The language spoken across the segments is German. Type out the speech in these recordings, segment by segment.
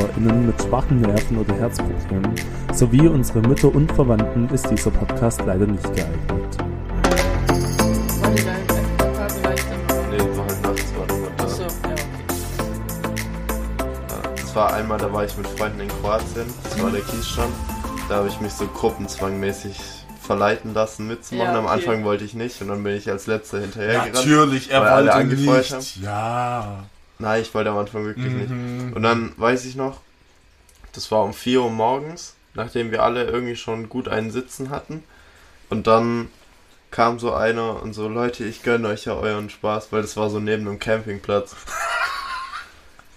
ZuhörerInnen mit schwachen Nerven oder Herzproblemen sowie unsere Mütter und Verwandten ist dieser Podcast leider nicht geeignet. Das war einmal, da war ich mit Freunden in Kroatien, das war der Kiesstrand. Da habe ich mich so gruppenzwangmäßig verleiten lassen, mitzumachen. Ja, okay. Am Anfang wollte ich nicht und dann bin ich als Letzter hinterhergerannt. Natürlich, er wollte nicht. Haben. Ja. Nein, ich wollte am Anfang wirklich nicht. Und dann weiß ich noch, das war um 4 Uhr morgens, nachdem wir alle irgendwie schon gut einen Sitzen hatten. Und dann kam so einer und so, Leute, ich gönne euch ja euren Spaß, weil das war so neben einem Campingplatz.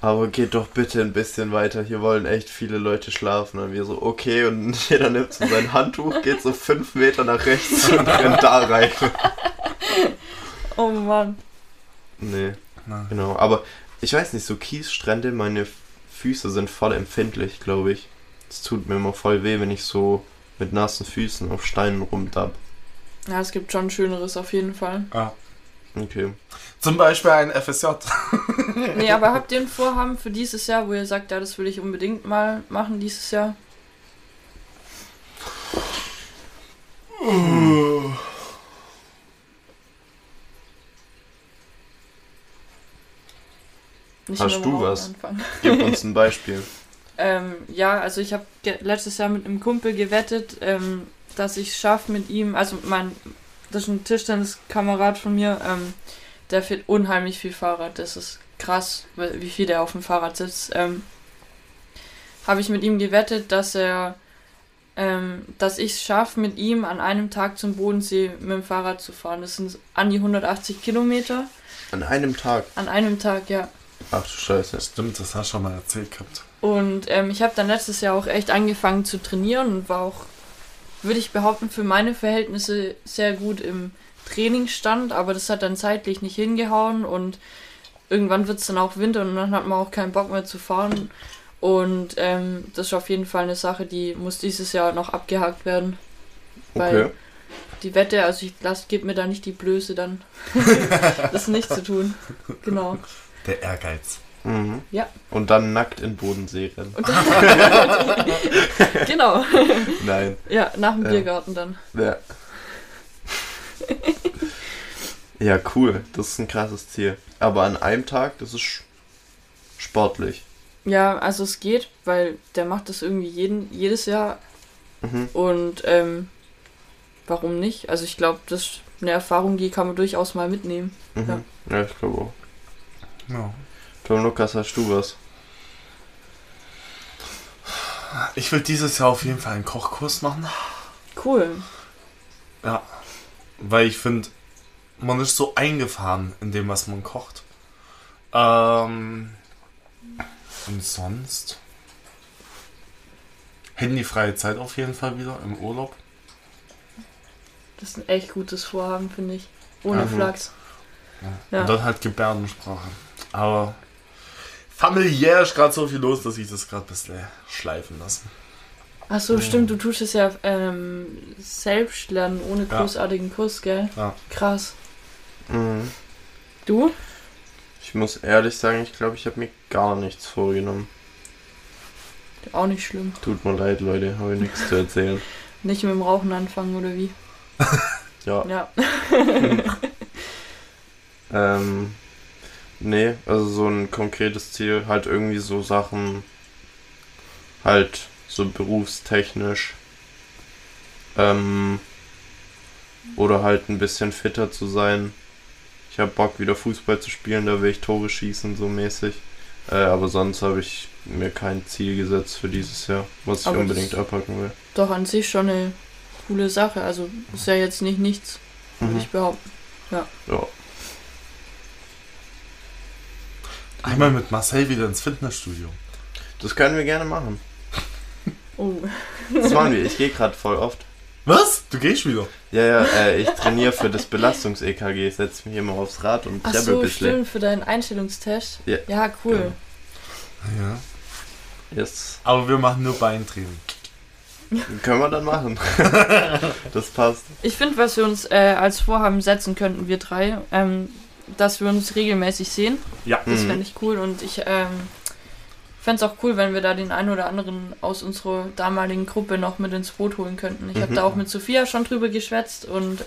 Aber geht doch bitte ein bisschen weiter, hier wollen echt viele Leute schlafen. Und wir so, okay, und jeder nimmt so sein Handtuch, geht so 5 Meter nach rechts und rennt da rein. Oh Mann. Nee, nein. Genau, aber ich weiß nicht, so Kiesstrände, meine Füße sind voll empfindlich, glaube ich. Es tut mir immer voll weh, wenn ich so mit nassen Füßen auf Steinen rumdapp. Ja, es gibt schon Schöneres auf jeden Fall. Ah. Okay. Zum Beispiel ein FSJ. Nee, aber habt ihr ein Vorhaben für dieses Jahr, wo ihr sagt, ja, das will ich unbedingt mal machen dieses Jahr? Hast du was? Gib uns ein Beispiel. Ja, also ich habe letztes Jahr mit einem Kumpel gewettet, dass ich es schaffe mit ihm, also das ist ein Tischtenniskamerad von mir, der fährt unheimlich viel Fahrrad. Das ist krass, wie viel der auf dem Fahrrad sitzt. Habe ich mit ihm gewettet, dass ich es schaffe, mit ihm an einem Tag zum Bodensee mit dem Fahrrad zu fahren. Das sind an die 180 Kilometer. An einem Tag? An einem Tag, ja. Ach du Scheiße. Stimmt, das hast du schon mal erzählt gehabt. Und ich habe dann letztes Jahr auch echt angefangen zu trainieren und war auch, würde ich behaupten, für meine Verhältnisse sehr gut im Training stand, aber das hat dann zeitlich nicht hingehauen und irgendwann wird es dann auch Winter und dann hat man auch keinen Bock mehr zu fahren und das ist auf jeden Fall eine Sache, die muss dieses Jahr noch abgehakt werden, weil die Wette, also ich gebe mir da nicht die Blöße dann, das nicht zu tun, genau. Der Ehrgeiz. Mhm. Ja. Und dann nackt in Bodensee rennen. Genau. Nein. Ja, nach dem Biergarten dann. Ja. Ja, cool. Das ist ein krasses Ziel. Aber an einem Tag, das ist sportlich. Ja, also es geht, weil der macht das irgendwie jedes Jahr. Mhm. Und warum nicht? Also ich glaube, das ist eine Erfahrung, die kann man durchaus mal mitnehmen. Mhm. Ja, ich glaube auch. Ja. Tom Lukas, hast du was? Ich will dieses Jahr auf jeden Fall einen Kochkurs machen. Cool. Ja, weil ich finde, man ist so eingefahren in dem, was man kocht. Und sonst? Handyfreie Zeit auf jeden Fall wieder im Urlaub. Das ist ein echt gutes Vorhaben, finde ich. Ohne Flachs. Ja. Und dann halt Gebärdensprache. Aber familiär ist gerade so viel los, dass ich das gerade ein bisschen schleifen lasse. Achso, stimmt, du tust es ja selbst lernen, ohne großartigen Kurs, gell? Ja. Krass. Mhm. Du? Ich muss ehrlich sagen, ich glaube, ich habe mir gar nichts vorgenommen. Auch nicht schlimm. Tut mir leid, Leute, habe ich nichts zu erzählen. Nicht mit dem Rauchen anfangen, oder wie? Ja. Nee, also so ein konkretes Ziel, halt irgendwie so Sachen, halt so berufstechnisch, oder halt ein bisschen fitter zu sein. Ich hab Bock wieder Fußball zu spielen, da will ich Tore schießen, so mäßig. Aber sonst habe ich mir kein Ziel gesetzt für dieses Jahr, was ich aber unbedingt abhaken will. Doch an sich schon eine coole Sache, also ist ja jetzt nicht nichts, würde ich behaupten, ja. Einmal mit Marcel wieder ins Fitnessstudio. Das können wir gerne machen. Oh. Das machen wir. Ich gehe gerade voll oft. Was? Du gehst wieder? Ja, ich trainiere für das Belastungs-EKG. Ich setze mich immer aufs Rad und treppe ein bisschen. Ach so, stimmt, für deinen Einstellungstest. Yeah. Ja, cool. Ja. Yes. Aber wir machen nur Beintraining. Können wir dann machen. Das passt. Ich finde, was wir uns als Vorhaben setzen könnten, wir drei, dass wir uns regelmäßig sehen. Ja. Das fände ich cool und ich fände es auch cool, wenn wir da den einen oder anderen aus unserer damaligen Gruppe noch mit ins Boot holen könnten. Ich habe da auch mit Sophia schon drüber geschwätzt und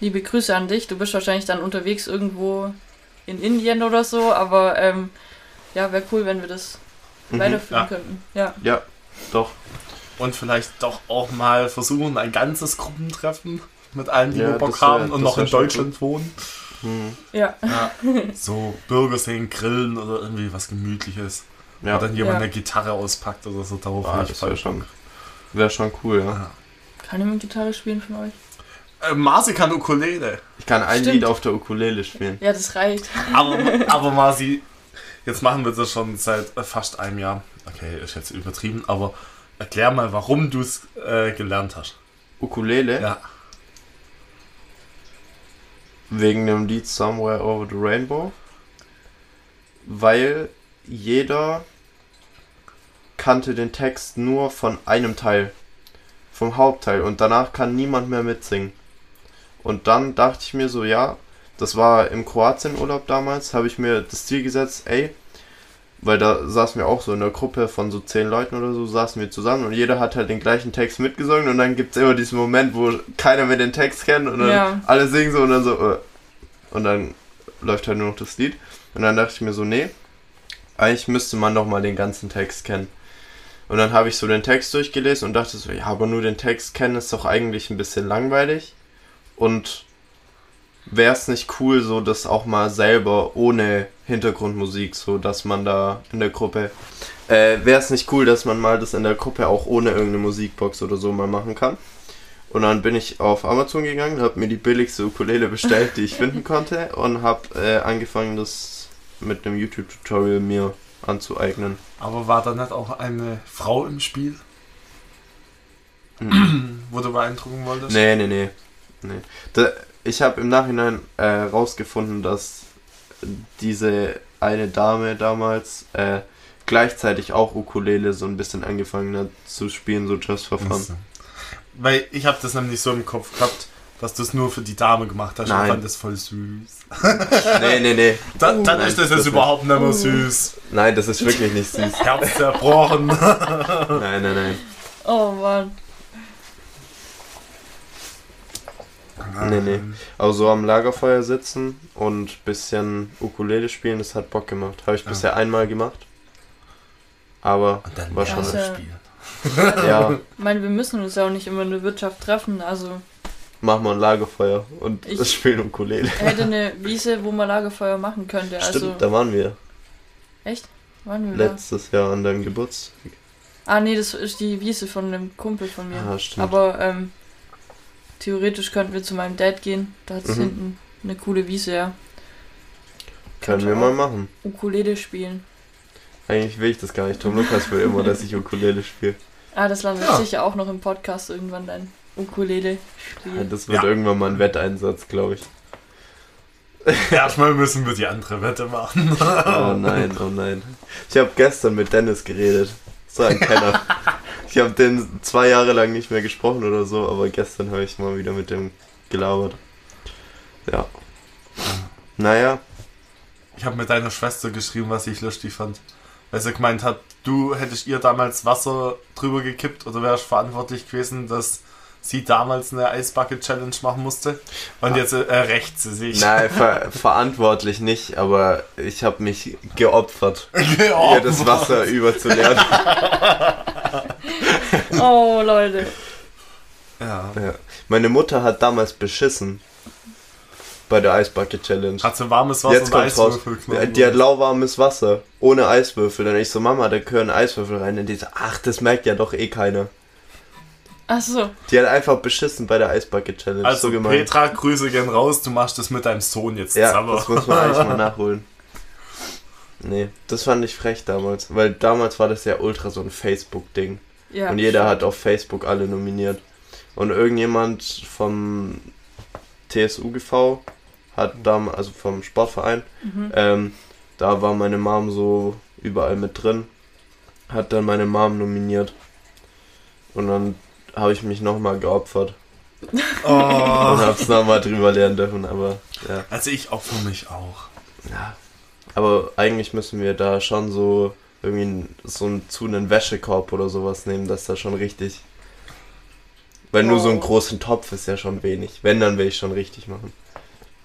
liebe Grüße an dich. Du bist wahrscheinlich dann unterwegs irgendwo in Indien oder so, aber ja, wäre cool, wenn wir das weiterführen könnten. Ja. Ja, doch. Und vielleicht doch auch mal versuchen, ein ganzes Gruppentreffen mit allen, die wir Bock haben und noch in Deutschland wohnen. Ja. Ja. So Burger sehen, grillen oder irgendwie was Gemütliches. Ja. Oder dann jemand eine Gitarre auspackt oder so. Darauf bin ich voll schon. Wäre schon cool, ja. Kann jemand Gitarre spielen von euch? Masi kann Ukulele. Ich kann ein Lied auf der Ukulele spielen. Ja, das reicht. Aber Masi, jetzt machen wir das schon seit fast einem Jahr. Okay, ist jetzt übertrieben, aber erklär mal, warum du es gelernt hast. Ukulele? Ja. Wegen dem Lied Somewhere Over the Rainbow. Weil jeder kannte den Text nur von einem Teil. Vom Hauptteil. Und danach kann niemand mehr mitsingen. Und dann dachte ich mir so, ja, das war im Kroatienurlaub damals, habe ich mir das Ziel gesetzt, ey, weil da saßen wir auch so in der Gruppe von so 10 Leuten oder so, saßen wir zusammen und jeder hat halt den gleichen Text mitgesungen und dann gibt es immer diesen Moment, wo keiner mehr den Text kennt und dann alle singen so und dann so und dann läuft halt nur noch das Lied und dann dachte ich mir so, nee, eigentlich müsste man doch mal den ganzen Text kennen. Und dann habe ich so den Text durchgelesen und dachte so, ja, aber nur den Text kennen ist doch eigentlich ein bisschen langweilig und wäre es nicht cool, so das auch mal selber ohne Hintergrundmusik, so dass man da in der Gruppe, wäre es nicht cool, dass man mal das in der Gruppe auch ohne irgendeine Musikbox oder so mal machen kann. Und dann bin ich auf Amazon gegangen, habe mir die billigste Ukulele bestellt, die ich finden konnte und habe angefangen, das mit einem YouTube-Tutorial mir anzueignen. Aber war da nicht auch eine Frau im Spiel? Wo du beeindrucken wolltest? Nee. Ich habe im Nachhinein rausgefunden, dass diese eine Dame damals gleichzeitig auch Ukulele so ein bisschen angefangen hat zu spielen, so just for fun. Weil ich habe das nämlich so im Kopf gehabt, dass du es nur für die Dame gemacht hast. Nein. Und fand das voll süß. Nee. Dann ist das jetzt überhaupt nicht mehr süß. Nein, das ist wirklich nicht süß. Herz zerbrochen. Nein. Oh Mann. Nee. Aber so am Lagerfeuer sitzen und ein bisschen Ukulele spielen, das hat Bock gemacht. Habe ich bisher einmal gemacht. Aber war schon ein Spiel. Ja. Ich meine, wir müssen uns ja auch nicht immer in der Wirtschaft treffen, also... Machen wir ein Lagerfeuer und spielen Ukulele. Ich hätte eine Wiese, wo man Lagerfeuer machen könnte. Stimmt, also da waren wir. Echt? Waren wir letztes Jahr an deinem Geburtstag. Ah nee, das ist die Wiese von einem Kumpel von mir. Ah, stimmt. Aber theoretisch könnten wir zu meinem Dad gehen. Da hat es hinten eine coole Wiese, ja. Können wir mal machen. Ukulele spielen. Eigentlich will ich das gar nicht. Tom Lukas will immer, dass ich Ukulele spiele. Ah, das landet sicher auch noch im Podcast irgendwann dann. Ukulele spielen. Ja, das wird irgendwann mal ein Wetteinsatz, glaube ich. Erstmal müssen wir die andere Wette machen. Oh nein. Ich habe gestern mit Dennis geredet. So ein Kenner. Ich habe den 2 Jahre lang nicht mehr gesprochen oder so, aber gestern habe ich mal wieder mit dem gelabert. Ja. Naja. Ich habe mit deiner Schwester geschrieben, was ich lustig fand. Weil sie gemeint hat, du hättest ihr damals Wasser drüber gekippt oder wärst verantwortlich gewesen, dass sie damals eine Eisbucket-Challenge machen musste. Und jetzt rächt sie sich. Nein, verantwortlich nicht, aber ich habe mich geopfert, ihr das Wasser überzuleeren. Oh, Leute. Ja. Meine Mutter hat damals beschissen. Bei der Eisbucket-Challenge. Hat sie warmes Wasser und Eiswürfel genommen? Die hat lauwarmes Wasser. Ohne Eiswürfel. Dann ich so, Mama, da gehören Eiswürfel rein. Und die so, ach, das merkt ja doch keiner. Ach so. Die hat einfach beschissen bei der Eisbucket-Challenge. Also so Petra, Grüße gehen raus. Du machst das mit deinem Sohn jetzt zusammen. Ja, das muss man eigentlich mal nachholen. Nee, das fand ich frech damals. Weil damals war das ja ultra so ein Facebook-Ding. Ja, und jeder hat auf Facebook alle nominiert. Und irgendjemand vom TSUGV hat damals, also vom Sportverein, da war meine Mom so überall mit drin, hat dann meine Mom nominiert. Und dann habe ich mich nochmal geopfert. Oh. Und hab's nochmal drüber lernen dürfen, aber ja. Also ich opfer mich auch. Ja. Aber eigentlich müssen wir da schon so irgendwie so einen Wäschekorb oder sowas nehmen, dass da schon richtig... Weil nur so einen großen Topf ist ja schon wenig. Wenn, dann will ich schon richtig machen.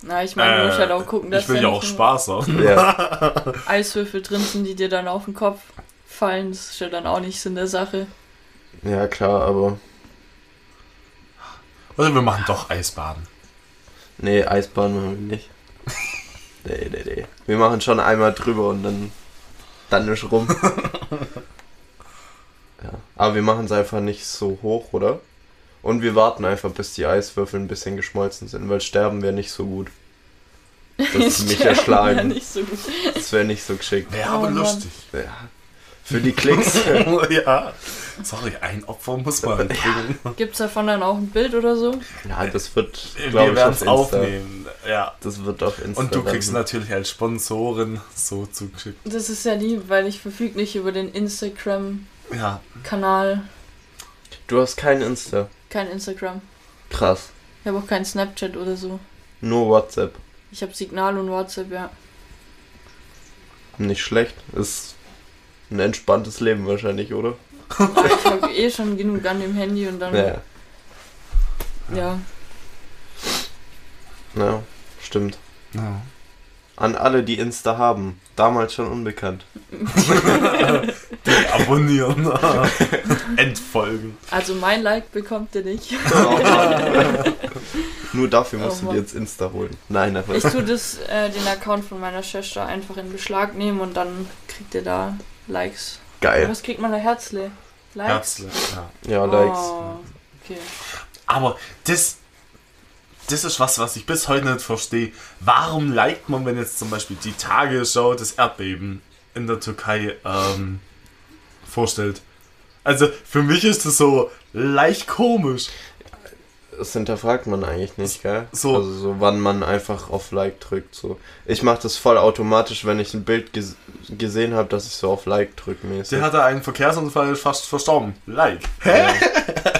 Na, ich meine, du musst halt auch gucken, dass... Ich will ja auch Spaß haben. Ja. Eiswürfel drin sind, die dir dann auf den Kopf fallen. Das ist ja dann auch nichts in der Sache. Ja, klar, aber... Oder wir machen doch Eisbaden. Nee, Eisbaden machen wir nicht. Nee. Wir machen schon einmal drüber und dann ist rum. Ja. Aber wir machen es einfach nicht so hoch, oder? Und wir warten einfach, bis die Eiswürfel ein bisschen geschmolzen sind, weil sterben wäre nicht so gut. Das mich erschlagen. Das wäre nicht so geschickt. Wäre aber lustig. Ja. Für die Klicks. Ja. Sorry, ein Opfer muss man bringen. Ja. Gibt's davon dann auch ein Bild oder so? Nein, das wird, glaube ich, auf Insta. Aufnehmen. Ja. Das wird auf Insta. Und du kriegst natürlich als Sponsorin so zugeschickt. Das ist ja lieb, weil ich verfüge nicht über den Instagram-Kanal. Ja. Du hast kein Insta? Kein Instagram. Krass. Ich habe auch keinen Snapchat oder so. Nur WhatsApp. Ich habe Signal und WhatsApp, ja. Nicht schlecht. Ist ein entspanntes Leben wahrscheinlich, oder? Ich habe schon genug an dem Handy und dann... Ja. Ja, stimmt. Ja. An alle, die Insta haben. Damals schon unbekannt. Abonnieren. Entfolgen. Also mein Like bekommt ihr nicht. Nur dafür musst du dir jetzt Insta holen. Nein, aber ich tue das, den Account von meiner Schwester einfach in Beschlag nehmen und dann kriegt ihr da Likes. Geil. Was kriegt man da? Herzle? Likes? Herzle, ja. Ja, Likes. Oh, okay. Aber das ist was ich bis heute nicht verstehe. Warum liked man, wenn jetzt zum Beispiel die Tagesschau das Erdbeben in der Türkei vorstellt? Also für mich ist das so leicht komisch. Das hinterfragt man eigentlich nicht, gell? So. Also so, wann man einfach auf Like drückt. So. Ich mache das voll automatisch, wenn ich ein Bild gesehen habe, dass ich so auf Like drücke mäßig. Der hatte einen Verkehrsunfall, fast verstorben. Like. Hä? Ja.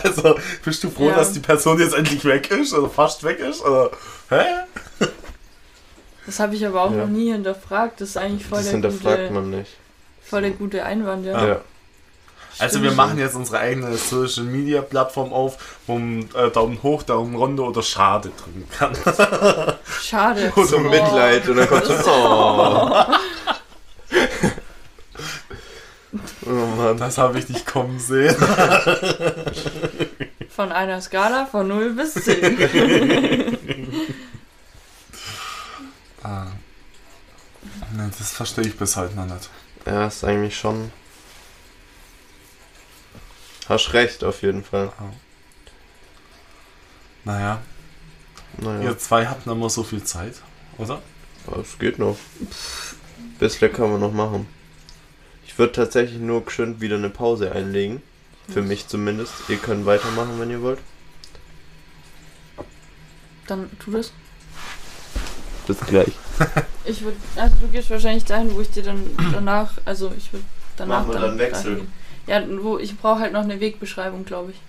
Also, bist du froh, dass die Person jetzt endlich weg ist? Oder fast weg ist? Oder, hä? Das habe ich aber auch noch nie hinterfragt. Das ist eigentlich voll das der gute Einwand, ja. Also wir machen jetzt unsere eigene Social Media Plattform auf, wo man Daumen hoch, Daumen runter oder Schade drücken kann. Schade. Oder Mitleid oder Gottes. Oh Mann. Das habe ich nicht kommen sehen. Von einer Skala von 0 bis 10. Ne, das verstehe ich bis heute noch nicht. Ja, ist eigentlich schon... Hast recht, auf jeden Fall. Naja. Ihr zwei habt noch mal so viel Zeit, oder? Es geht noch. Bisschen kann man noch machen. Ich würde tatsächlich nur schön wieder eine Pause einlegen. Für mich zumindest. Ihr könnt weitermachen, wenn ihr wollt. Dann tu das. Bis gleich. Ich würde, also du gehst wahrscheinlich dahin, wo ich dir dann danach, also ich würde danach... Machen wir dann wechseln. Ja, ich brauche halt noch eine Wegbeschreibung, glaube ich.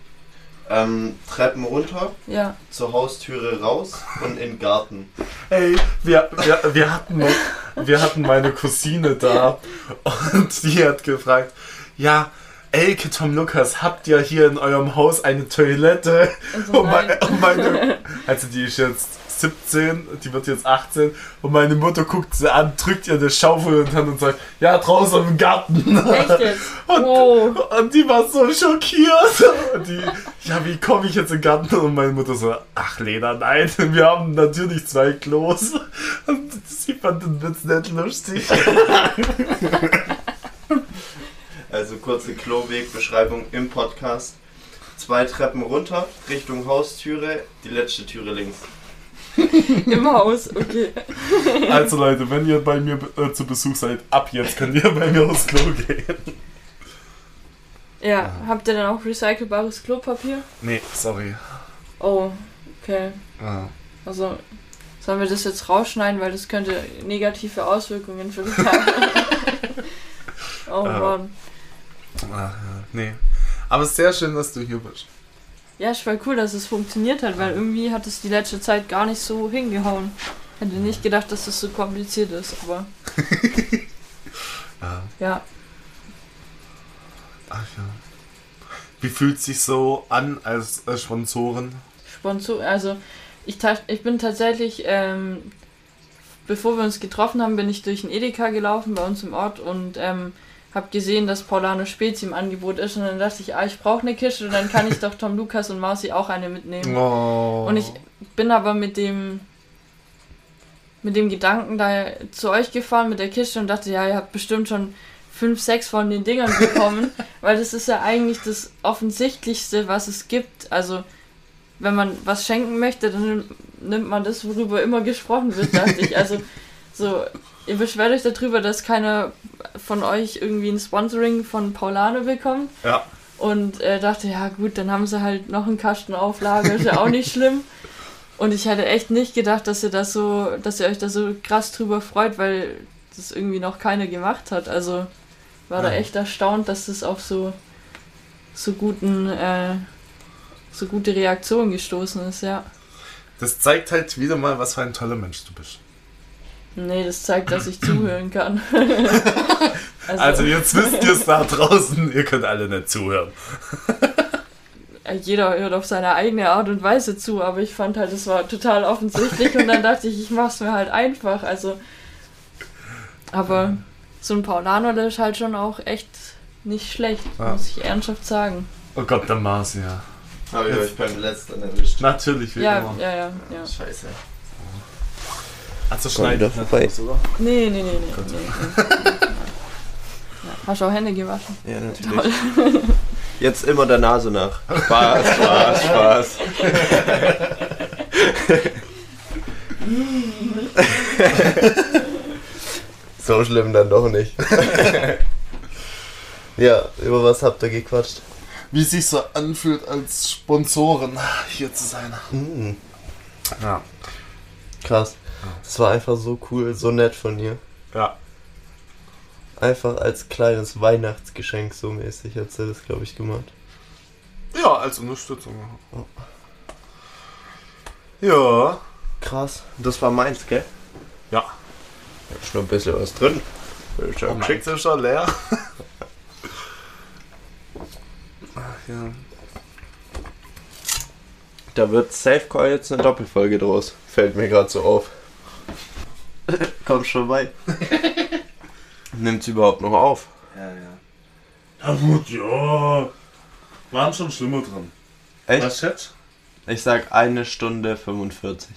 Treppen runter, zur Haustüre raus und in den Garten. Ey, wir hatten meine Cousine da und die hat gefragt, ja, Elke, Tom, Lukas, habt ihr hier in eurem Haus eine Toilette? Also und meine, also die ist jetzt 17, die wird jetzt 18 und meine Mutter guckt sie an, drückt ihr eine Schaufel in die Hand und sagt, ja, draußen im Garten. Echt jetzt? Und die war so schockiert. Und die, ja, wie komme ich jetzt in den Garten? Und meine Mutter so, ach Lena, nein, wir haben natürlich zwei Klos. Und sie fand den Witz nicht lustig. Also kurze Klowegbeschreibung im Podcast. 2 Treppen runter, Richtung Haustüre, die letzte Türe links. Im Haus, okay. Also Leute, wenn ihr bei mir zu Besuch seid, ab jetzt könnt ihr bei mir aufs Klo gehen. Ja, habt ihr dann auch recycelbares Klopapier? Nee, sorry. Oh, okay. Ah. Also, sollen wir das jetzt rausschneiden, weil das könnte negative Auswirkungen für mich haben. Oh Mann. Nee. Aber es ist sehr schön, dass du hier bist. Ja, ich war cool, dass es funktioniert hat, weil irgendwie hat es die letzte Zeit gar nicht so hingehauen. Hätte nicht gedacht, dass das so kompliziert ist, aber... Ja. Ja. Ach ja. Wie fühlt es sich so an als Sponsorin? Also ich bin tatsächlich, bevor wir uns getroffen haben, bin ich durch den Edeka gelaufen bei uns im Ort und habe gesehen, dass Paulaner Spezi im Angebot ist und dann dachte ich, ich brauche eine Kiste und dann kann ich doch Tom Lukas und Masi auch eine mitnehmen. Oh. Und ich bin aber mit dem Gedanken da zu euch gefahren mit der Kiste und dachte, ja, ihr habt bestimmt schon 5, 6 von den Dingern bekommen, weil das ist ja eigentlich das Offensichtlichste, was es gibt. Also, wenn man was schenken möchte, dann nimmt man das, worüber immer gesprochen wird, dachte ich. Also, so, ihr beschwert euch darüber, dass keiner von euch irgendwie ein Sponsoring von Paulano bekommt. Ja. Und dachte, ja gut, dann haben sie halt noch einen Kasten Auflage, ist ja auch nicht schlimm. Und ich hätte echt nicht gedacht, dass ihr euch da so krass drüber freut, weil das irgendwie noch keiner gemacht hat. Also, war da echt erstaunt, dass das auf so gute Reaktion gestoßen ist, ja. Das zeigt halt wieder mal, was für ein toller Mensch du bist. Nee, das zeigt, dass ich zuhören kann. Also jetzt wisst ihr es da draußen, ihr könnt alle nicht zuhören. Jeder hört auf seine eigene Art und Weise zu, aber ich fand halt, es war total offensichtlich und dann dachte ich, ich mach's mir halt einfach, also... Aber so ein Paulaner, der ist halt schon auch echt nicht schlecht, muss ich ernsthaft sagen. Oh Gott, der Mars, ja. Habe ich euch beim letzten erwischt. Natürlich, wie immer. Ja. Scheiße. Also schneid doch vorbei. Nee. Ja, hast du auch Hände gewaschen? Ja, natürlich. Toll. Jetzt immer der Nase nach. Spaß. So schlimm dann doch nicht. Ja, über was habt ihr gequatscht? Wie es sich so anfühlt, als Sponsoren hier zu sein. Mhm. Ja. Krass. Es war einfach so cool, so nett von dir. Ja. Einfach als kleines Weihnachtsgeschenk so mäßig hat sie das, glaube ich, gemacht. Ja, als Unterstützung. Oh. Ja. Krass. Das war meins, gell? Ja. Da ist noch ein bisschen was drin. Schickt es schon leer. Ach ja. Da wird Safecore jetzt eine Doppelfolge draus. Fällt mir gerade so auf. Komm schon bei. Nimmt's überhaupt noch auf? Ja. Na gut, ja. Waren schon schlimmer dran. Echt? Was jetzt? Ich sag 1 Stunde 45.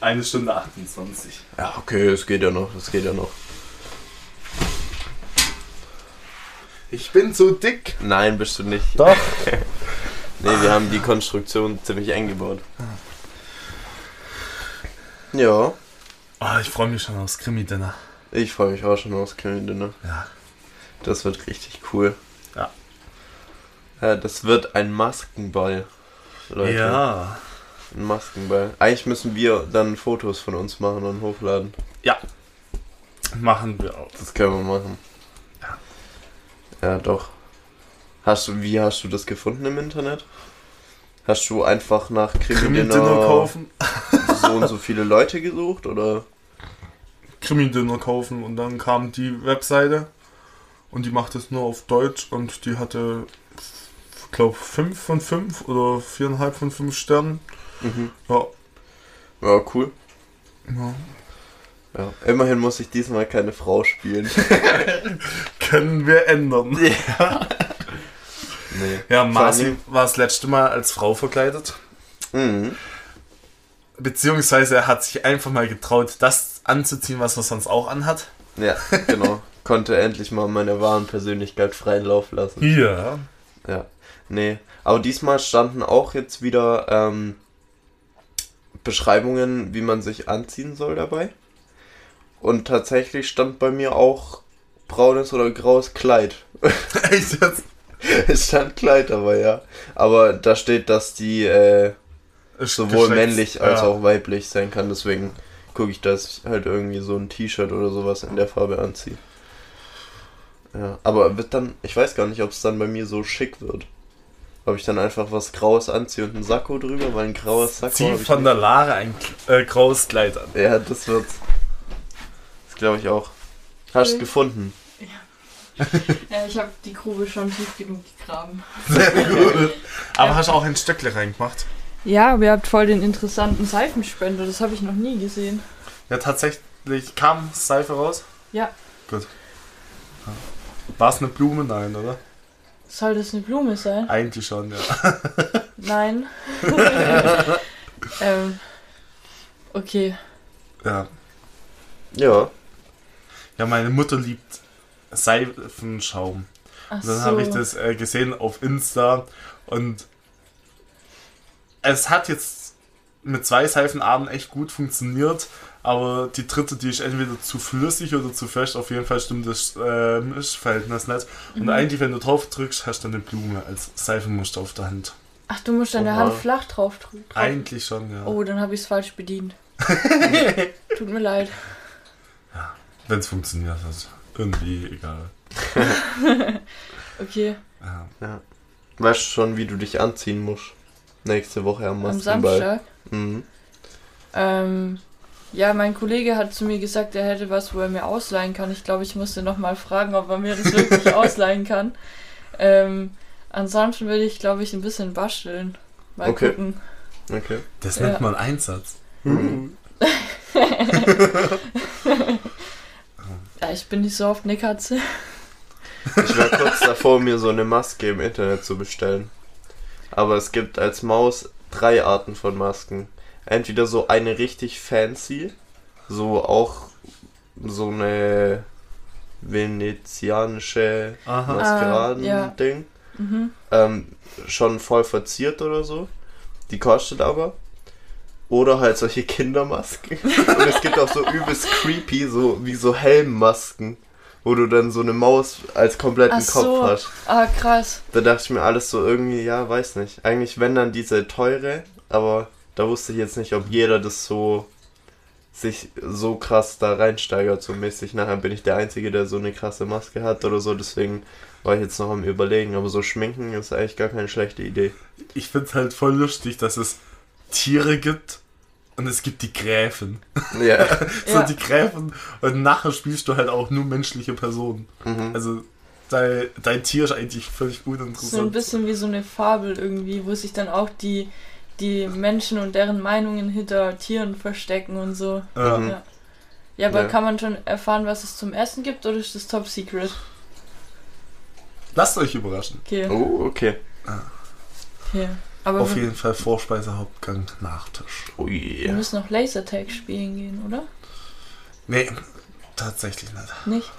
1 Stunde 28. Ja, okay, das geht ja noch. Ich bin zu dick. Nein, bist du nicht. Doch. Nee, wir haben die Konstruktion ziemlich eng gebaut. Ja. Oh, ich freue mich schon aufs Krimi-Dinner. Ich freue mich auch schon aufs Krimi-Dinner. Ja. Das wird richtig cool. Ja. Das wird ein Maskenball, Leute. Ja. Ein Maskenball. Eigentlich müssen wir dann Fotos von uns machen und hochladen. Ja. Machen wir auch. Das können wir machen. Ja, doch. Wie hast du das gefunden im Internet? Hast du einfach nach Krimi-Dinner kaufen so und so viele Leute gesucht, oder? Krimi-Dinner kaufen und dann kam die Webseite und die macht es nur auf Deutsch und die hatte, ich glaube, 5 von 5 oder 4,5 von 5 Sternen. Mhm. Ja, cool. Ja. Ja, immerhin muss ich diesmal keine Frau spielen. Können wir ändern. Ja. Nee. Ja, Masi war das letzte Mal als Frau verkleidet. Mhm. Beziehungsweise er hat sich einfach mal getraut, das anzuziehen, was er sonst auch anhat. Ja, genau. Konnte endlich mal meine wahren Persönlichkeit freien Lauf lassen. Ja. Ja, nee. Aber diesmal standen auch jetzt wieder Beschreibungen, wie man sich anziehen soll dabei. Und tatsächlich stand bei mir auch braunes oder graues Kleid. Echt jetzt? Es stand Kleid dabei, ja. Aber da steht, dass die sowohl männlich als auch weiblich sein kann. Deswegen gucke ich, dass ich halt irgendwie so ein T-Shirt oder sowas in der Farbe anziehe. Ja, aber wird dann, ich weiß gar nicht, ob es dann bei mir so schick wird. ob ich dann einfach was Graues anziehe und einen Sakko drüber, weil ein graues Sakko habe ich von der Lara ein graues Kleid an. Ja, das wird's. Das glaube ich auch. Hast du es gefunden? Ja. Ja, ich habe die Grube schon tief genug gegraben. Sehr gut. Aber hast du auch ein Stöckle reingemacht? Ja, aber ihr habt voll den interessanten Seifenspender, das habe ich noch nie gesehen. Ja, tatsächlich kam Seife raus? Ja. Gut. War es eine Blume? Nein, oder? Soll das eine Blume sein? Eigentlich schon, ja. Nein. Okay. Ja. Ja. Ja, meine Mutter liebt Seifenschaum. Ach so. Und dann habe ich das gesehen auf Insta und es hat jetzt mit 2 Seifenarten echt gut funktioniert, aber die dritte, die ist entweder zu flüssig oder zu fest, auf jeden Fall stimmt das Mischverhältnis nicht. Und eigentlich, wenn du drauf drückst, hast du eine Blume als Seifenmuster auf der Hand. Ach, du musst deine Hand flach drauf drücken? Eigentlich schon, ja. Oh, dann habe ich es falsch bedient. Tut mir leid. Ja, wenn es funktioniert, ist irgendwie egal. Okay. Ja. Ja. Weißt du schon, wie du dich anziehen musst? Nächste Woche am Samstag. Mhm. Ja, mein Kollege hat zu mir gesagt, er hätte was, wo er mir ausleihen kann. Ich glaube, ich musste nochmal fragen, ob er mir das wirklich ausleihen kann. Ansonsten will ich, glaube ich, ein bisschen basteln. Mal gucken. Okay. Das nennt man Einsatz. Mhm. Ja, ich bin nicht so oft eine Katze. Ich war kurz davor, mir so eine Maske im Internet zu bestellen. Aber es gibt als Maus 3 Arten von Masken. Entweder so eine richtig fancy, so auch so eine venezianische Maskeraden-Ding. Ja. Mhm. Schon voll verziert oder so. Die kostet aber. Oder halt solche Kindermasken. Und es gibt auch so übelst creepy, so wie so Helmmasken, wo du dann so eine Maus als kompletten Kopf hast. Ah, krass. Da dachte ich mir alles so irgendwie, ja, weiß nicht. Eigentlich wenn dann diese teure, aber da wusste ich jetzt nicht, ob jeder das so sich so krass da reinsteigert, so mäßig. Nachher bin ich der Einzige, der so eine krasse Maske hat oder so, deswegen war ich jetzt noch am Überlegen. Aber so schminken ist eigentlich gar keine schlechte Idee. Ich find's halt voll lustig, dass es Tiere gibt und es gibt die Gräfen. Ja. So die Gräfen und nachher spielst du halt auch nur menschliche Personen. Mhm. Also dein Tier ist eigentlich völlig uninteressant. So ein bisschen wie so eine Fabel irgendwie, wo sich dann auch die Menschen und deren Meinungen hinter Tieren verstecken und so. Mhm. Ja, aber kann man schon erfahren, was es zum Essen gibt oder ist das Top Secret? Lasst euch überraschen. Okay. Oh, okay. Okay. Aber auf jeden Fall Vorspeise, Hauptgang, Nachtisch. Oh yeah. Wir müssen noch Lasertag spielen gehen, oder? Nee, tatsächlich nicht. Nicht?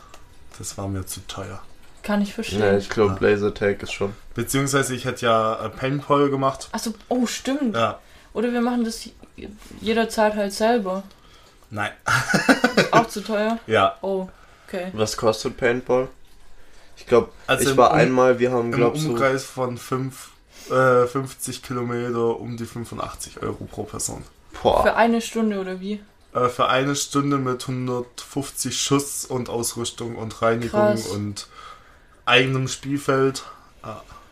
Das war mir zu teuer. Kann ich verstehen. Ja, ich glaube, Lasertag ist schon. Beziehungsweise ich hätte ja Paintball gemacht. Achso, oh stimmt. Ja. Oder wir machen das jederzeit halt selber. Nein. Auch zu teuer? Ja. Oh, okay. Was kostet Paintball? Ich glaube, also ich war einmal, wir haben, glaube ich, im Umkreis von 50 Kilometer um die 85 Euro pro Person. Boah. Für eine Stunde oder wie? Für eine Stunde mit 150 Schuss und Ausrüstung und Reinigung. Krass. Und eigenem Spielfeld.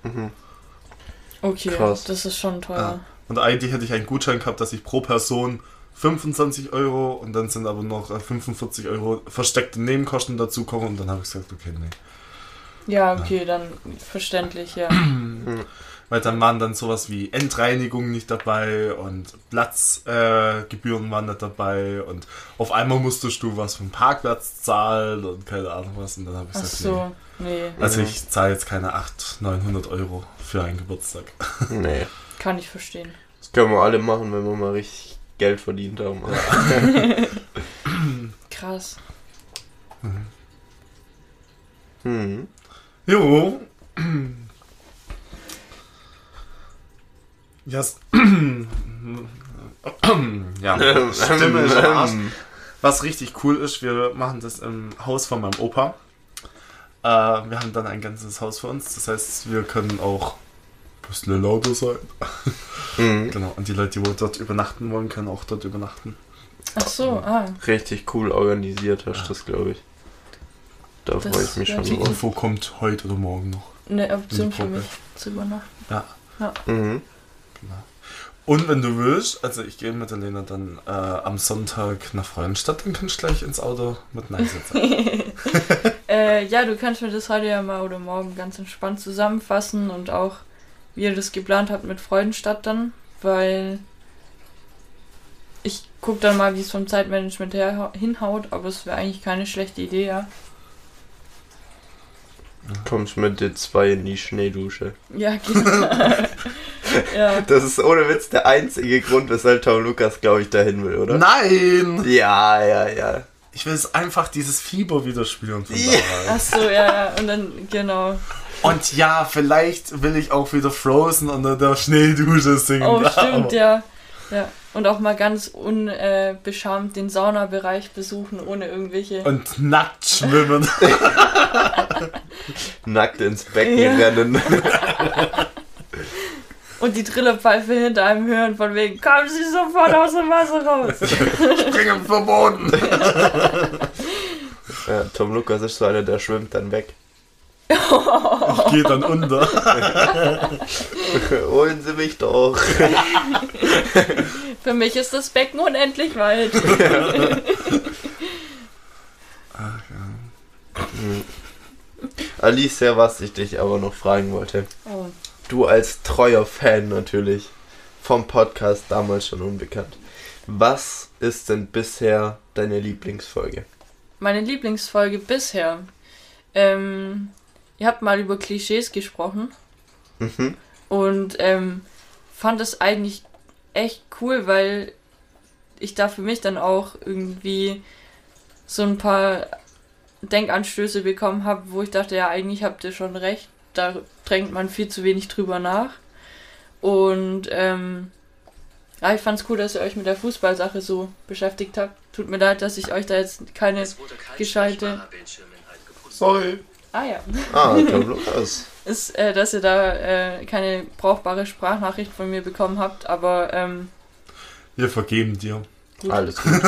Mhm. Okay, krass. Das ist schon teuer. Und eigentlich hätte ich einen Gutschein gehabt, dass ich pro Person 25 Euro und dann sind aber noch 45 Euro versteckte Nebenkosten dazu kommen und dann habe ich gesagt, okay, nee. Ja, okay, dann verständlich, ja. Weil dann waren dann sowas wie Endreinigung nicht dabei und Platzgebühren waren nicht dabei und auf einmal musstest du was vom Parkplatz zahlen und keine Ahnung was und dann habe ich gesagt, so, nee. Also ich zahle jetzt keine 900 Euro für einen Geburtstag. Nee. Kann ich verstehen. Das können wir alle machen, wenn wir mal richtig Geld verdient haben. Krass. Hm. Jo. Yes. Ja, Stimme ist am Arsch. Was richtig cool ist, wir machen das im Haus von meinem Opa. Wir haben dann ein ganzes Haus für uns, das heißt, wir können auch ein bisschen lauter sein. Mhm. Genau, und die Leute, die dort übernachten wollen, können auch dort übernachten. Ach so, ah. Richtig cool organisiert hast du das, glaube ich. Da freue ich mich schon drauf. Die Info kommt heute oder morgen noch. Eine Option für mich zu übernachten. Ja. Ja. Mhm. Genau. Und wenn du willst, also ich gehe mit der Lena dann am Sonntag nach Freudenstadt, dann kannst du gleich ins Auto mit Nein sitzen. Ja, du kannst mir das heute ja mal oder morgen ganz entspannt zusammenfassen und auch, wie ihr das geplant habt mit Freudenstadt dann, weil ich guck dann mal, wie es vom Zeitmanagement her hinhaut, aber es wäre eigentlich keine schlechte Idee, ja. Kommst mit den zwei in die Schneedusche. Ja, genau. Ja. Das ist ohne Witz der einzige Grund, weshalb Tom Lukas, glaube ich, dahin will, oder? Nein! Ja. Ich will es einfach dieses Fieber wieder spüren von da. Achso, ja. Und dann, genau. Und ja, vielleicht will ich auch wieder Frozen unter der Schneedusche singen. Oh, da, stimmt, aber. Ja. Und auch mal ganz unbeschamt den Saunabereich besuchen, ohne irgendwelche... Und nackt schwimmen. Nackt ins Becken rennen. Und die Trillerpfeife hinter einem hören von wegen, kommen Sie sofort aus dem Wasser raus. Springen verboten. Ja, Tom Lukas ist so einer, der schwimmt dann weg. Ich gehe dann unter. Holen Sie mich doch. Für mich ist das Becken unendlich weit. Ach ja. Alicia, was ich dich aber noch fragen wollte. Oh. Du als treuer Fan natürlich vom Podcast, damals schon unbekannt. Was ist denn bisher deine Lieblingsfolge? Meine Lieblingsfolge bisher? Ihr habt mal über Klischees gesprochen. Mhm. Und fand es eigentlich echt cool, weil ich da für mich dann auch irgendwie so ein paar Denkanstöße bekommen habe, wo ich dachte, ja, eigentlich habt ihr schon recht. Da drängt man viel zu wenig drüber nach. Und ja, ich fand's cool, dass ihr euch mit der Fußballsache so beschäftigt habt. Tut mir leid, dass ich euch da jetzt keine gescheite... Sorry. Ah ja. Ist, dass ihr da keine brauchbare Sprachnachricht von mir bekommen habt, aber wir vergeben dir. Gut. Alles gut.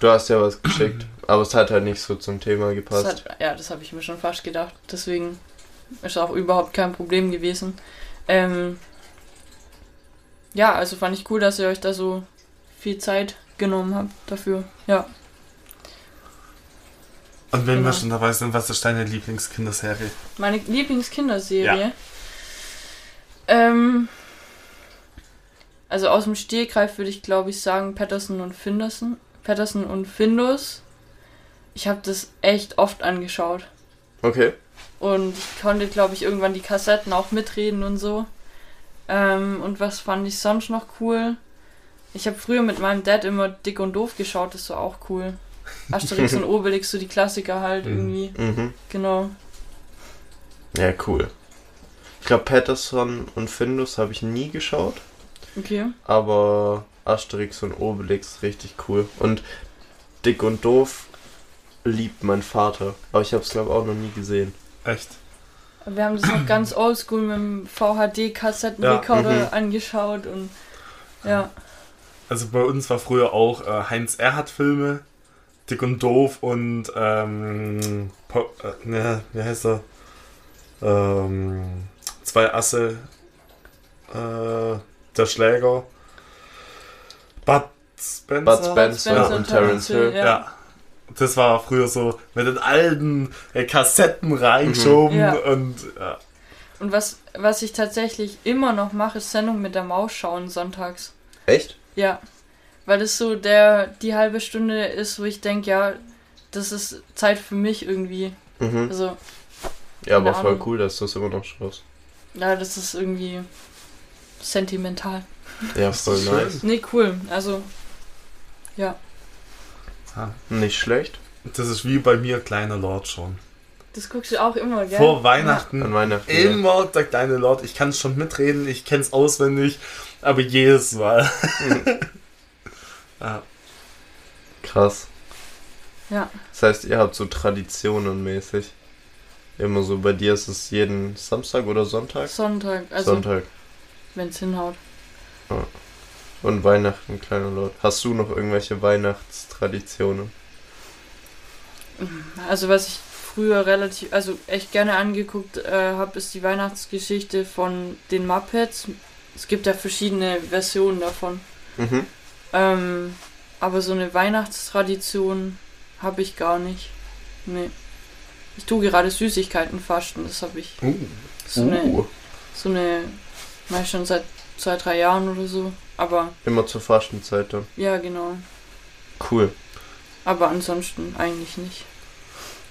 Du hast ja was geschickt, aber es hat halt nicht so zum Thema gepasst. Das habe ich mir schon fast gedacht, deswegen ist auch überhaupt kein Problem gewesen. Ja, also fand ich cool, dass ihr euch da so viel Zeit genommen habt dafür, ja. Und wenn wir schon dabei sind, was ist deine Lieblingskinderserie? Meine Lieblingskinderserie? Ja. Also aus dem Stehgreif würde ich, glaube ich, sagen Pettersson und Findus. Ich habe das echt oft angeschaut. Okay. Und ich konnte, glaube ich, irgendwann die Kassetten auch mitreden und so. Und was fand ich sonst noch cool? Ich habe früher mit meinem Dad immer Dick und Doof geschaut, das war auch cool. Asterix und Obelix, so die Klassiker halt irgendwie. Mhm. Genau. Ja, cool. Ich glaube, Pettersson und Findus habe ich nie geschaut. Okay. Aber Asterix und Obelix, richtig cool. Und Dick und Doof liebt mein Vater. Aber ich habe es, glaube ich, auch noch nie gesehen. Echt? Wir haben das noch ganz oldschool mit dem VHD-Kassettenrekorder angeschaut. Und ja. Also bei uns war früher auch Heinz Erhardt-Filme. Dick und Doof und wie heißt er? Zwei Asse, der Schläger, Bud Spencer ja, und Terence Hill. Ja. Das war früher so mit den alten Kassetten reingeschoben. Ja. Und was ich tatsächlich immer noch mache, ist Sendung mit der Maus schauen sonntags. Echt? Ja. Weil das so die halbe Stunde ist, wo ich denke, ja, das ist Zeit für mich irgendwie. Mhm. Also, ja, aber voll cool, dass du das immer noch schaust. Ja, das ist irgendwie sentimental. Ja, voll nice. Nee, cool. Also, ja. Nicht schlecht. Das ist wie bei mir kleiner Lord schon. Das guckst du auch immer, gell? Vor Weihnachten. An Weihnachten immer der kleine Lord. Ich kann es schon mitreden, ich kenne es auswendig, aber jedes Mal. Ah. Krass. Ja. Das heißt, ihr habt so Traditionen mäßig. Immer so, bei dir ist es jeden Samstag oder Sonntag? Sonntag. Wenn es hinhaut. Ah. Und Weihnachten, kleiner Lord. Hast du noch irgendwelche Weihnachtstraditionen? Also was ich früher echt gerne angeguckt habe, ist die Weihnachtsgeschichte von den Muppets Es gibt ja verschiedene Versionen davon. Mhm. Aber so eine Weihnachtstradition habe ich gar nicht. Nee. Ich tue gerade Süßigkeiten fasten, das habe ich. So eine mach ich schon seit 2-3 Jahren oder so. Aber immer zur Fastenzeit dann. Ja, genau. Cool. Aber ansonsten eigentlich nicht.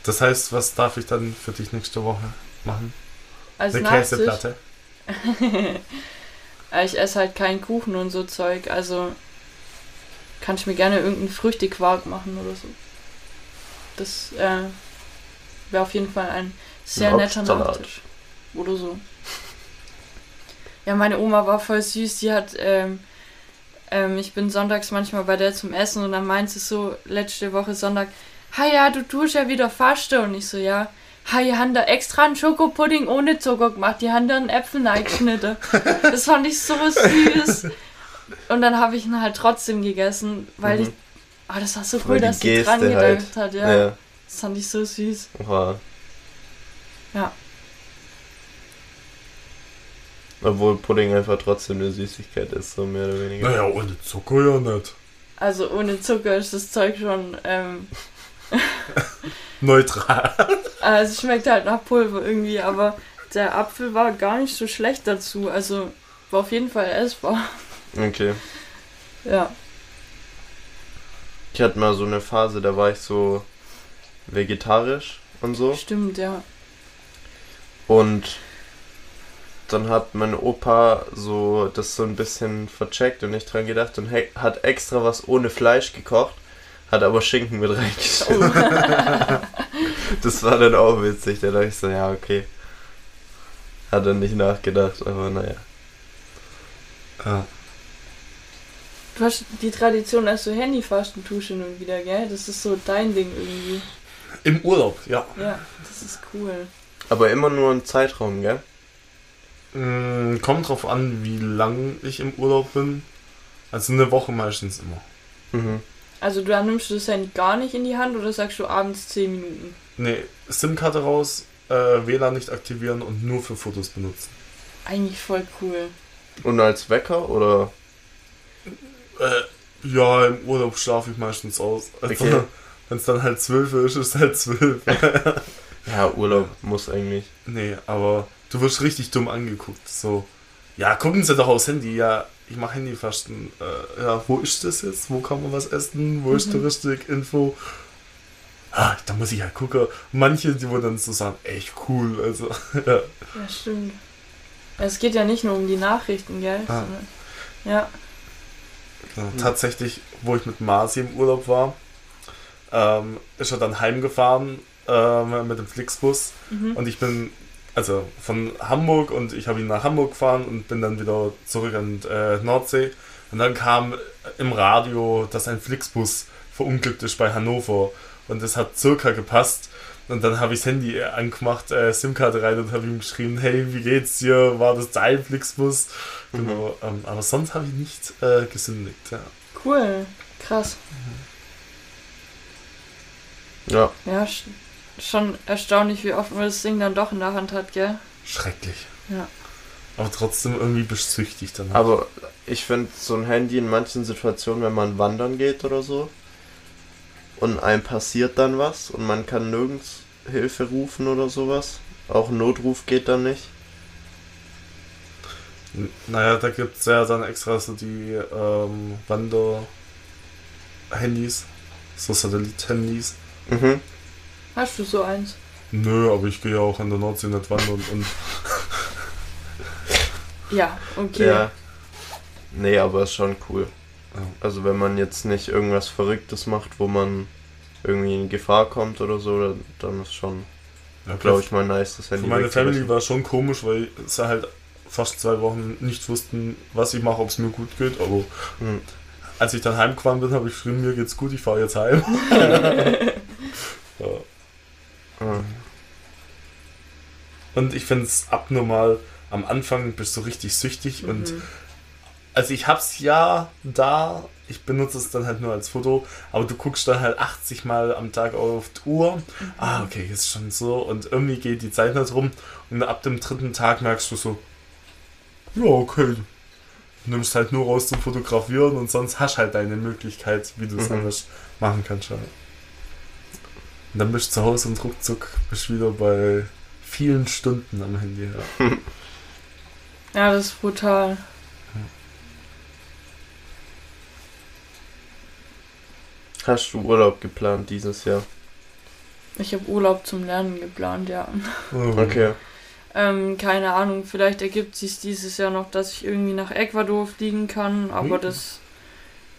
Das heißt, was darf ich dann für dich nächste Woche machen? Also eine Käseplatte? Ich esse halt keinen Kuchen und so Zeug, also kann ich mir gerne irgendeinen Früchtequark machen oder so. Das wäre auf jeden Fall ein sehr netter Nachtisch. Oder so. Ja, meine Oma war voll süß, die hat... ich bin sonntags manchmal bei der zum Essen und dann meint sie so letzte Woche Sonntag, ha ja, du tust ja wieder Fasten. Und ich so, ja, ha, die haben da extra einen Schokopudding ohne Zucker gemacht, die haben da einen Äpfel reingeschnitten. Das fand ich so süß. Und dann habe ich ihn halt trotzdem gegessen, weil ich, das war so cool, dass sie dran gedacht hat. Ja. Das fand ich so süß. Wow. Ja. Obwohl Pudding einfach trotzdem eine Süßigkeit ist, so mehr oder weniger. Naja, ohne Zucker ja nicht. Also ohne Zucker ist das Zeug schon neutral. Also es schmeckt halt nach Pulver irgendwie, aber der Apfel war gar nicht so schlecht dazu. Also war auf jeden Fall essbar. Okay. Ja. Ich hatte mal so eine Phase, da war ich so vegetarisch und so. Stimmt, ja. Und... dann hat mein Opa so das so ein bisschen vercheckt und nicht dran gedacht und hat extra was ohne Fleisch gekocht, hat aber Schinken mit reingeschmissen. Das war dann auch witzig, da dachte ich so, ja okay. Hat er nicht nachgedacht, aber naja. Ah. Du hast die Tradition, als du Handyfasten tust und wieder, gell? Das ist so dein Ding irgendwie. Im Urlaub, ja. Ja, das ist cool. Aber immer nur im Zeitraum, gell? Kommt drauf an, wie lang ich im Urlaub bin. Also eine Woche meistens immer. Mhm. Also dann nimmst du das Handy gar nicht in die Hand oder sagst du abends 10 Minuten? Nee, SIM-Karte raus, WLAN nicht aktivieren und nur für Fotos benutzen. Eigentlich voll cool. Und als Wecker oder? Ja, im Urlaub schlafe ich meistens aus. Also, okay. Wenn es dann halt 12 ist, ist es halt 12. Ja, Urlaub muss eigentlich. Nee, aber... du wirst richtig dumm angeguckt, so, ja, gucken Sie doch aufs Handy, ja, ich mache Handyfasten, ja, wo ist das jetzt, wo kann man was essen, wo ist die richtige Info, ah, da muss ich ja gucken, manche, die würden dann so sagen, echt cool, also, ja. Ja, stimmt, es geht ja nicht nur um die Nachrichten, gell, sondern, ja. Ja. Tatsächlich, wo ich mit Masi im Urlaub war, ist er dann heimgefahren, mit dem Flixbus, und ich bin, also von Hamburg, und ich habe ihn nach Hamburg gefahren und bin dann wieder zurück an Nordsee. Und dann kam im Radio, dass ein Flixbus verunglückt ist bei Hannover. Und das hat circa gepasst. Und dann habe ich das Handy angemacht, SIM-Karte rein und habe ihm geschrieben, hey, wie geht's dir? War das dein Flixbus? Genau. Aber sonst habe ich nicht gesündigt. Ja. Cool, krass. Ja. Ja, stimmt. Schon erstaunlich, wie oft man das Ding dann doch in der Hand hat, gell? Schrecklich. Ja. Aber trotzdem irgendwie besüchtig danach. Aber ich finde so ein Handy in manchen Situationen, wenn man wandern geht oder so und einem passiert dann was und man kann nirgends Hilfe rufen oder sowas, auch ein Notruf geht dann nicht. Naja, da gibt es ja dann extra so die Wander-Handys, so Satellit-Handys. Mhm. Hast du so eins? Nö, aber ich gehe ja auch an der Nordsee nicht wandern und... Ja, okay. Ja. Nee, aber ist schon cool. Also wenn man jetzt nicht irgendwas Verrücktes macht, wo man irgendwie in Gefahr kommt oder so, dann ist schon, ja, glaube ich, mal nice, das Handy. Für meine Family war schon komisch, weil sie halt fast 2 Wochen nicht wussten, was ich mache, ob es mir gut geht, aber als ich dann heimgefahren bin, habe ich geschrieben, mir geht's gut, ich fahre jetzt heim. Ja. Und ich finde es abnormal, am Anfang bist du richtig süchtig und also ich hab's ja da, ich benutze es dann halt nur als Foto, aber du guckst dann halt 80 Mal am Tag auf die Uhr, ah okay, jetzt schon so, und irgendwie geht die Zeit nicht rum und ab dem 3. Tag merkst du so, ja okay, nimmst halt nur raus zum Fotografieren und sonst hast halt deine Möglichkeit, wie du es anders machen kannst. Ja. Und dann bist du zu Hause und ruckzuck bist wieder bei vielen Stunden am Handy. Ja, ja, das ist brutal. Ja. Hast du Urlaub geplant dieses Jahr? Ich habe Urlaub zum Lernen geplant, ja. Oh. Okay. Keine Ahnung, vielleicht ergibt sich dieses Jahr noch, dass ich irgendwie nach Ecuador fliegen kann, aber das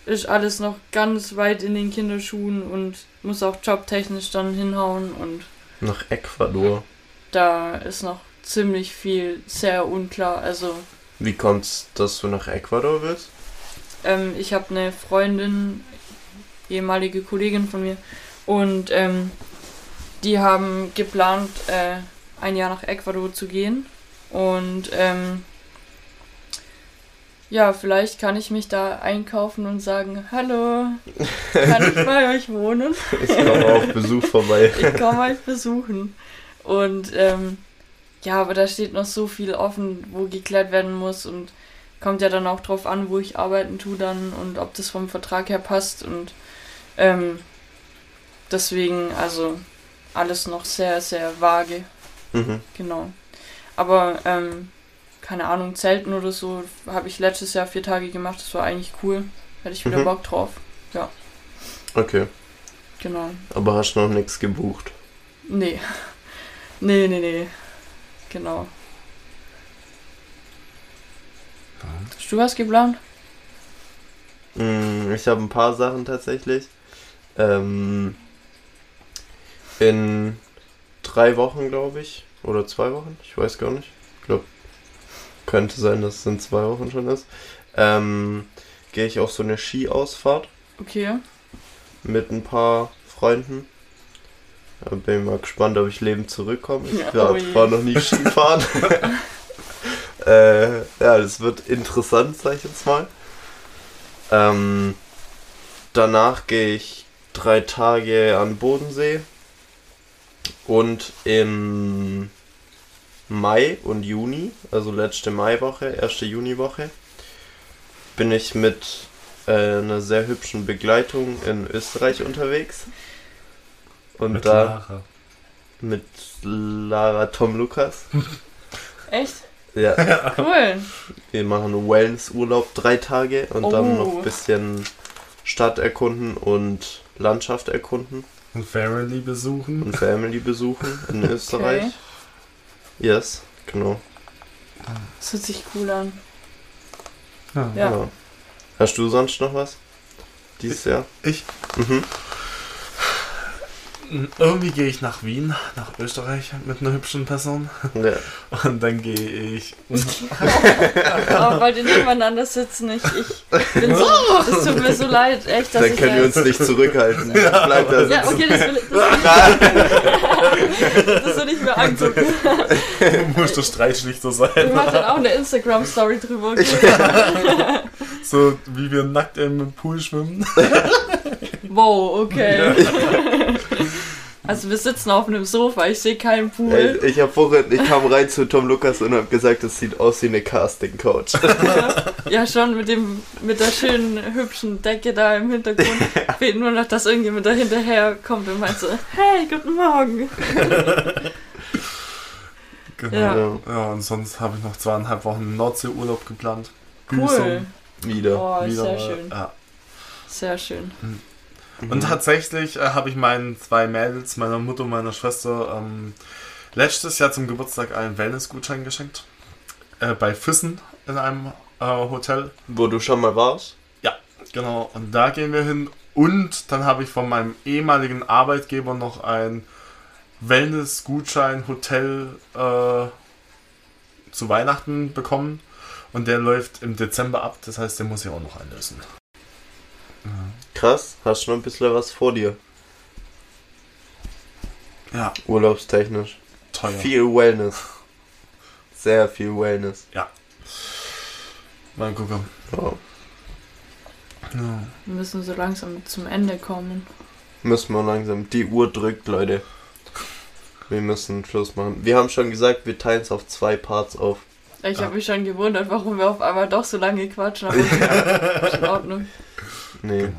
ist alles noch ganz weit in den Kinderschuhen und muss auch jobtechnisch dann hinhauen. Und nach Ecuador? Da ist noch ziemlich viel sehr unklar, also... Wie kommt's, dass du nach Ecuador willst? Ich habe eine Freundin, ehemalige Kollegin von mir, und die haben geplant, ein Jahr nach Ecuador zu gehen und ja, vielleicht kann ich mich da einkaufen und sagen, hallo, kann ich bei euch wohnen? Ich komme auf Besuch vorbei. Ich komme euch besuchen. Und ja, aber da steht noch so viel offen, wo geklärt werden muss und kommt ja dann auch drauf an, wo ich arbeiten tue dann und ob das vom Vertrag her passt und deswegen, also alles noch sehr, sehr vage. Mhm. Genau. Aber, keine Ahnung, Zelten oder so habe ich letztes Jahr 4 Tage gemacht. Das war eigentlich cool. Hätte ich wieder Bock drauf. Ja. Okay. Genau. Aber hast noch nichts gebucht? Nee. Nee. Genau. Hast du was geplant? Ich habe ein paar Sachen tatsächlich. In 3 Wochen, glaube ich, oder 2 Wochen, ich weiß gar nicht. Ich glaube, könnte sein, dass es in 2 Wochen schon ist. Gehe ich auf so eine Skiausfahrt. Okay. Mit ein paar Freunden. Da bin ich mal gespannt, ob ich lebend zurückkomme. Ich war noch nie Skifahren. Ja, das wird interessant, sag ich jetzt mal. Danach gehe ich 3 Tage an Bodensee. Und im Mai und Juni, also letzte Maiwoche, erste Juniwoche, bin ich mit einer sehr hübschen Begleitung in Österreich unterwegs. Und mit da Lara. Mit Lara, Tom, Lukas. Echt? Ja. Cool. Wir machen einen Wellnessurlaub 3 Tage und dann noch ein bisschen Stadt erkunden und Landschaft erkunden. Und Family besuchen. In Österreich. Okay. Yes, genau. Das hört sich cool an. Ja. Hast du sonst noch was? Dieses Jahr? Ich? Irgendwie gehe ich nach Wien, nach Österreich mit einer hübschen Person. Ja. Und dann gehe ich... Aber wollt ihr niemand anders sitzen? Ich bin so... Es tut mir so leid, echt, dass dann können wir uns nicht zurückhalten. Ja. Bleib da sitzen. Ja, okay, das will ich mir angucken. Du musst der Streitschlichter sein. Ich mache dann auch eine Instagram-Story drüber. Okay? Ja. So, wie wir nackt im Pool schwimmen. Wow, okay. Ja. Also wir sitzen auf einem Sofa, ich sehe keinen Pool. Ich kam rein zu Tom Lukas und habe gesagt, das sieht aus wie eine Casting-Couch. Ja, schon mit der schönen, hübschen Decke da im Hintergrund. Fehlt nur noch, dass irgendjemand da hinterher kommt und meint so, hey, guten Morgen. Genau. Ja, und sonst habe ich noch 2,5 Wochen Nordseeurlaub geplant. Cool. Wieder. Sehr schön. Ja. Sehr schön. Und tatsächlich habe ich meinen 2 Mädels, meiner Mutter und meiner Schwester, letztes Jahr zum Geburtstag einen Wellness-Gutschein geschenkt. Bei Füssen in einem Hotel. Wo du schon mal warst? Ja, genau. Und da gehen wir hin. Und dann habe ich von meinem ehemaligen Arbeitgeber noch einen Wellness-Gutschein-Hotel zu Weihnachten bekommen. Und der läuft im Dezember ab. Das heißt, den muss ich auch noch einlösen. Krass, hast schon ein bisschen was vor dir. Ja. Urlaubstechnisch. Teuer. Viel Wellness. Sehr viel Wellness. Ja. Mal gucken. Oh. Ja. Wir müssen so langsam zum Ende kommen. Müssen wir langsam. Die Uhr drückt, Leute. Wir müssen Schluss machen. Wir haben schon gesagt, wir teilen es auf 2 Parts auf. Ich habe mich schon gewundert, warum wir auf einmal doch so lange quatschen, aber ist in Ordnung. Nee. Genau.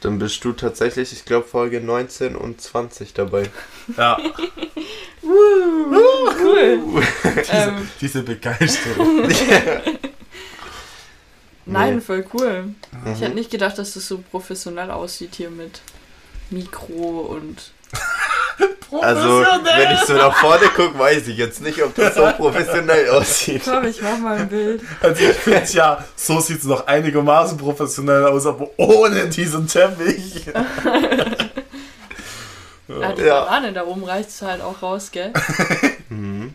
Dann bist du tatsächlich, ich glaube, Folge 19 und 20 dabei. Ja. Cool. Diese Begeisterung. Nein, voll cool. Mhm. Ich hätte nicht gedacht, dass das so professionell aussieht hier mit Mikro und... Also, wenn ich so nach vorne gucke, weiß ich jetzt nicht, ob das so professionell aussieht. Komm, ich mach mal ein Bild. Also ich finde ja, so sieht es noch einigermaßen professionell aus, aber ohne diesen Teppich. Ja, die Banane da oben reißt es halt auch raus, gell? Mhm.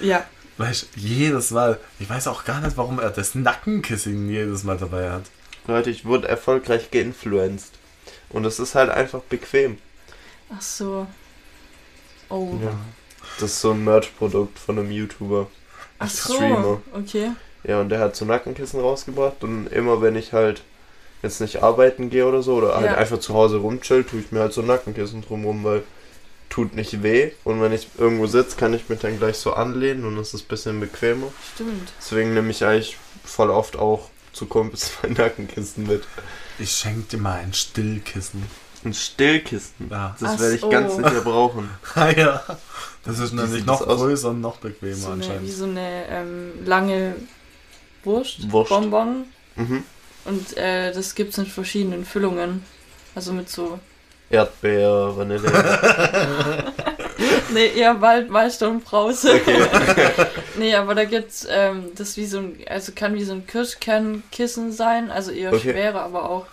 Ja. Weißt du, jedes Mal, ich weiß auch gar nicht, warum er das Nackenkissen jedes Mal dabei hat. Leute, ich wurde erfolgreich geinfluenced. Und es ist halt einfach bequem. Ach so. Oh. Ja. Das ist so ein Merch-Produkt von einem YouTuber. Ach so, Streamer. Okay. Ja, und der hat so Nackenkissen rausgebracht. Und immer wenn ich halt jetzt nicht arbeiten gehe oder so, oder halt einfach zu Hause rumchill, tue ich mir halt so Nackenkissen drumrum, weil tut nicht weh. Und wenn ich irgendwo sitze, kann ich mich dann gleich so anlehnen und es ist ein bisschen bequemer. Stimmt. Deswegen nehme ich eigentlich voll oft auch zu Kumpels mein Nackenkissen mit. Ich schenke dir mal ein Stillkissen. Ein Stillkissen? Ja. Das werde ich ganz sicher brauchen. Ah ja. Das ist nämlich noch größer und noch bequemer so anscheinend. Wie so eine lange Wurst. Bonbon. Mhm. Und das gibt es in verschiedenen Füllungen. Also mit so... Erdbeer, Vanille. Nee, eher Waldmeister und Brause. Okay. Nee, aber da gibt's, das wie so ein, also kann wie so ein Kirschkernkissen sein, also eher schwerer, aber auch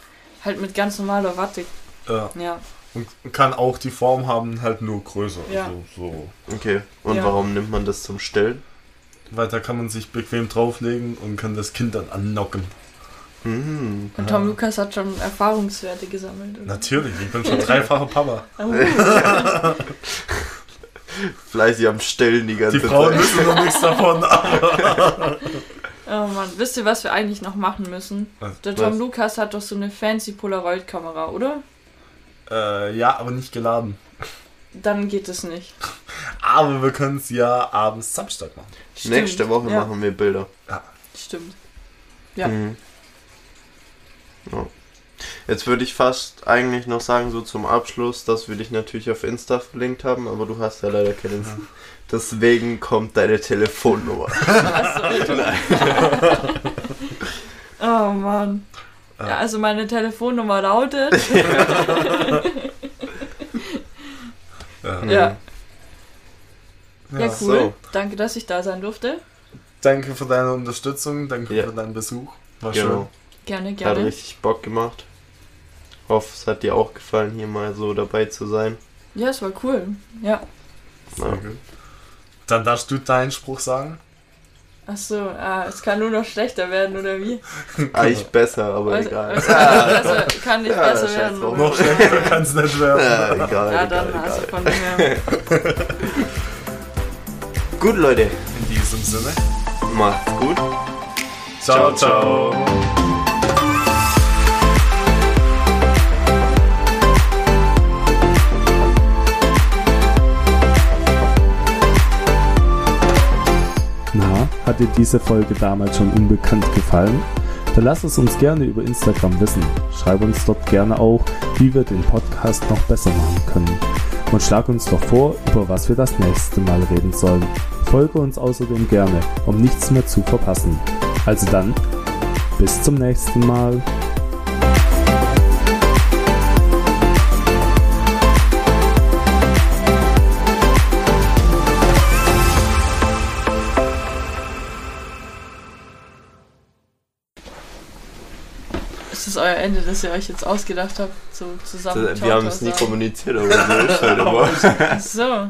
halt mit ganz normaler Watte. Ja. Und kann auch die Form haben, halt nur größer. Ja. Also, so. Okay, und warum nimmt man das zum Stillen? Weil da kann man sich bequem drauflegen und kann das Kind dann anlocken. Mhm. Und Tom Lukas hat schon Erfahrungswerte gesammelt. Oder? Natürlich, ich bin schon dreifacher Papa. Fleißig am Stellen die ganze Zeit. Die Frauen wissen noch nichts davon. Oh Mann, wisst ihr, was wir eigentlich noch machen müssen? Was? Der Tom Lukas hat doch so eine fancy Polaroid-Kamera, oder? Ja, aber nicht geladen. Dann geht es nicht. Aber wir können es ja abends Samstag machen. Stimmt. Nächste Woche machen wir Bilder. Ja. Stimmt. Ja. Mhm. Oh. Jetzt würde ich fast eigentlich noch sagen, so zum Abschluss, dass wir dich natürlich auf Insta verlinkt haben, aber du hast ja leider kein Insta. Ja. Deswegen kommt deine Telefonnummer. Achso, nein. Oh Mann. Ja, also meine Telefonnummer lautet... Ja, cool. So. Danke, dass ich da sein durfte. Danke für deine Unterstützung, danke für deinen Besuch. War schön. Gerne, gerne. Hat richtig Bock gemacht. Ich hoffe, es hat dir auch gefallen, hier mal so dabei zu sein. Ja, es war cool. Ja. Gut. Dann darfst du deinen Spruch sagen. Achso, es kann nur noch schlechter werden, oder wie? Eigentlich besser, aber also, egal. Also kann nicht besser werden. Noch schlechter kann es nicht werden. Egal. Ja, dann hast du von mir. Gut, Leute. In diesem Sinne. Macht's gut. Ciao, ciao. Na, hat dir diese Folge damals schon unbekannt gefallen? Dann lass es uns gerne über Instagram wissen. Schreib uns dort gerne auch, wie wir den Podcast noch besser machen können. Und schlag uns doch vor, über was wir das nächste Mal reden sollen. Folge uns außerdem gerne, um nichts mehr zu verpassen. Also dann, bis zum nächsten Mal. Das ist euer Ende, das ihr euch jetzt ausgedacht habt, so zusammen. Wir haben es nie kommuniziert, aber so ist halt immer. Ach so.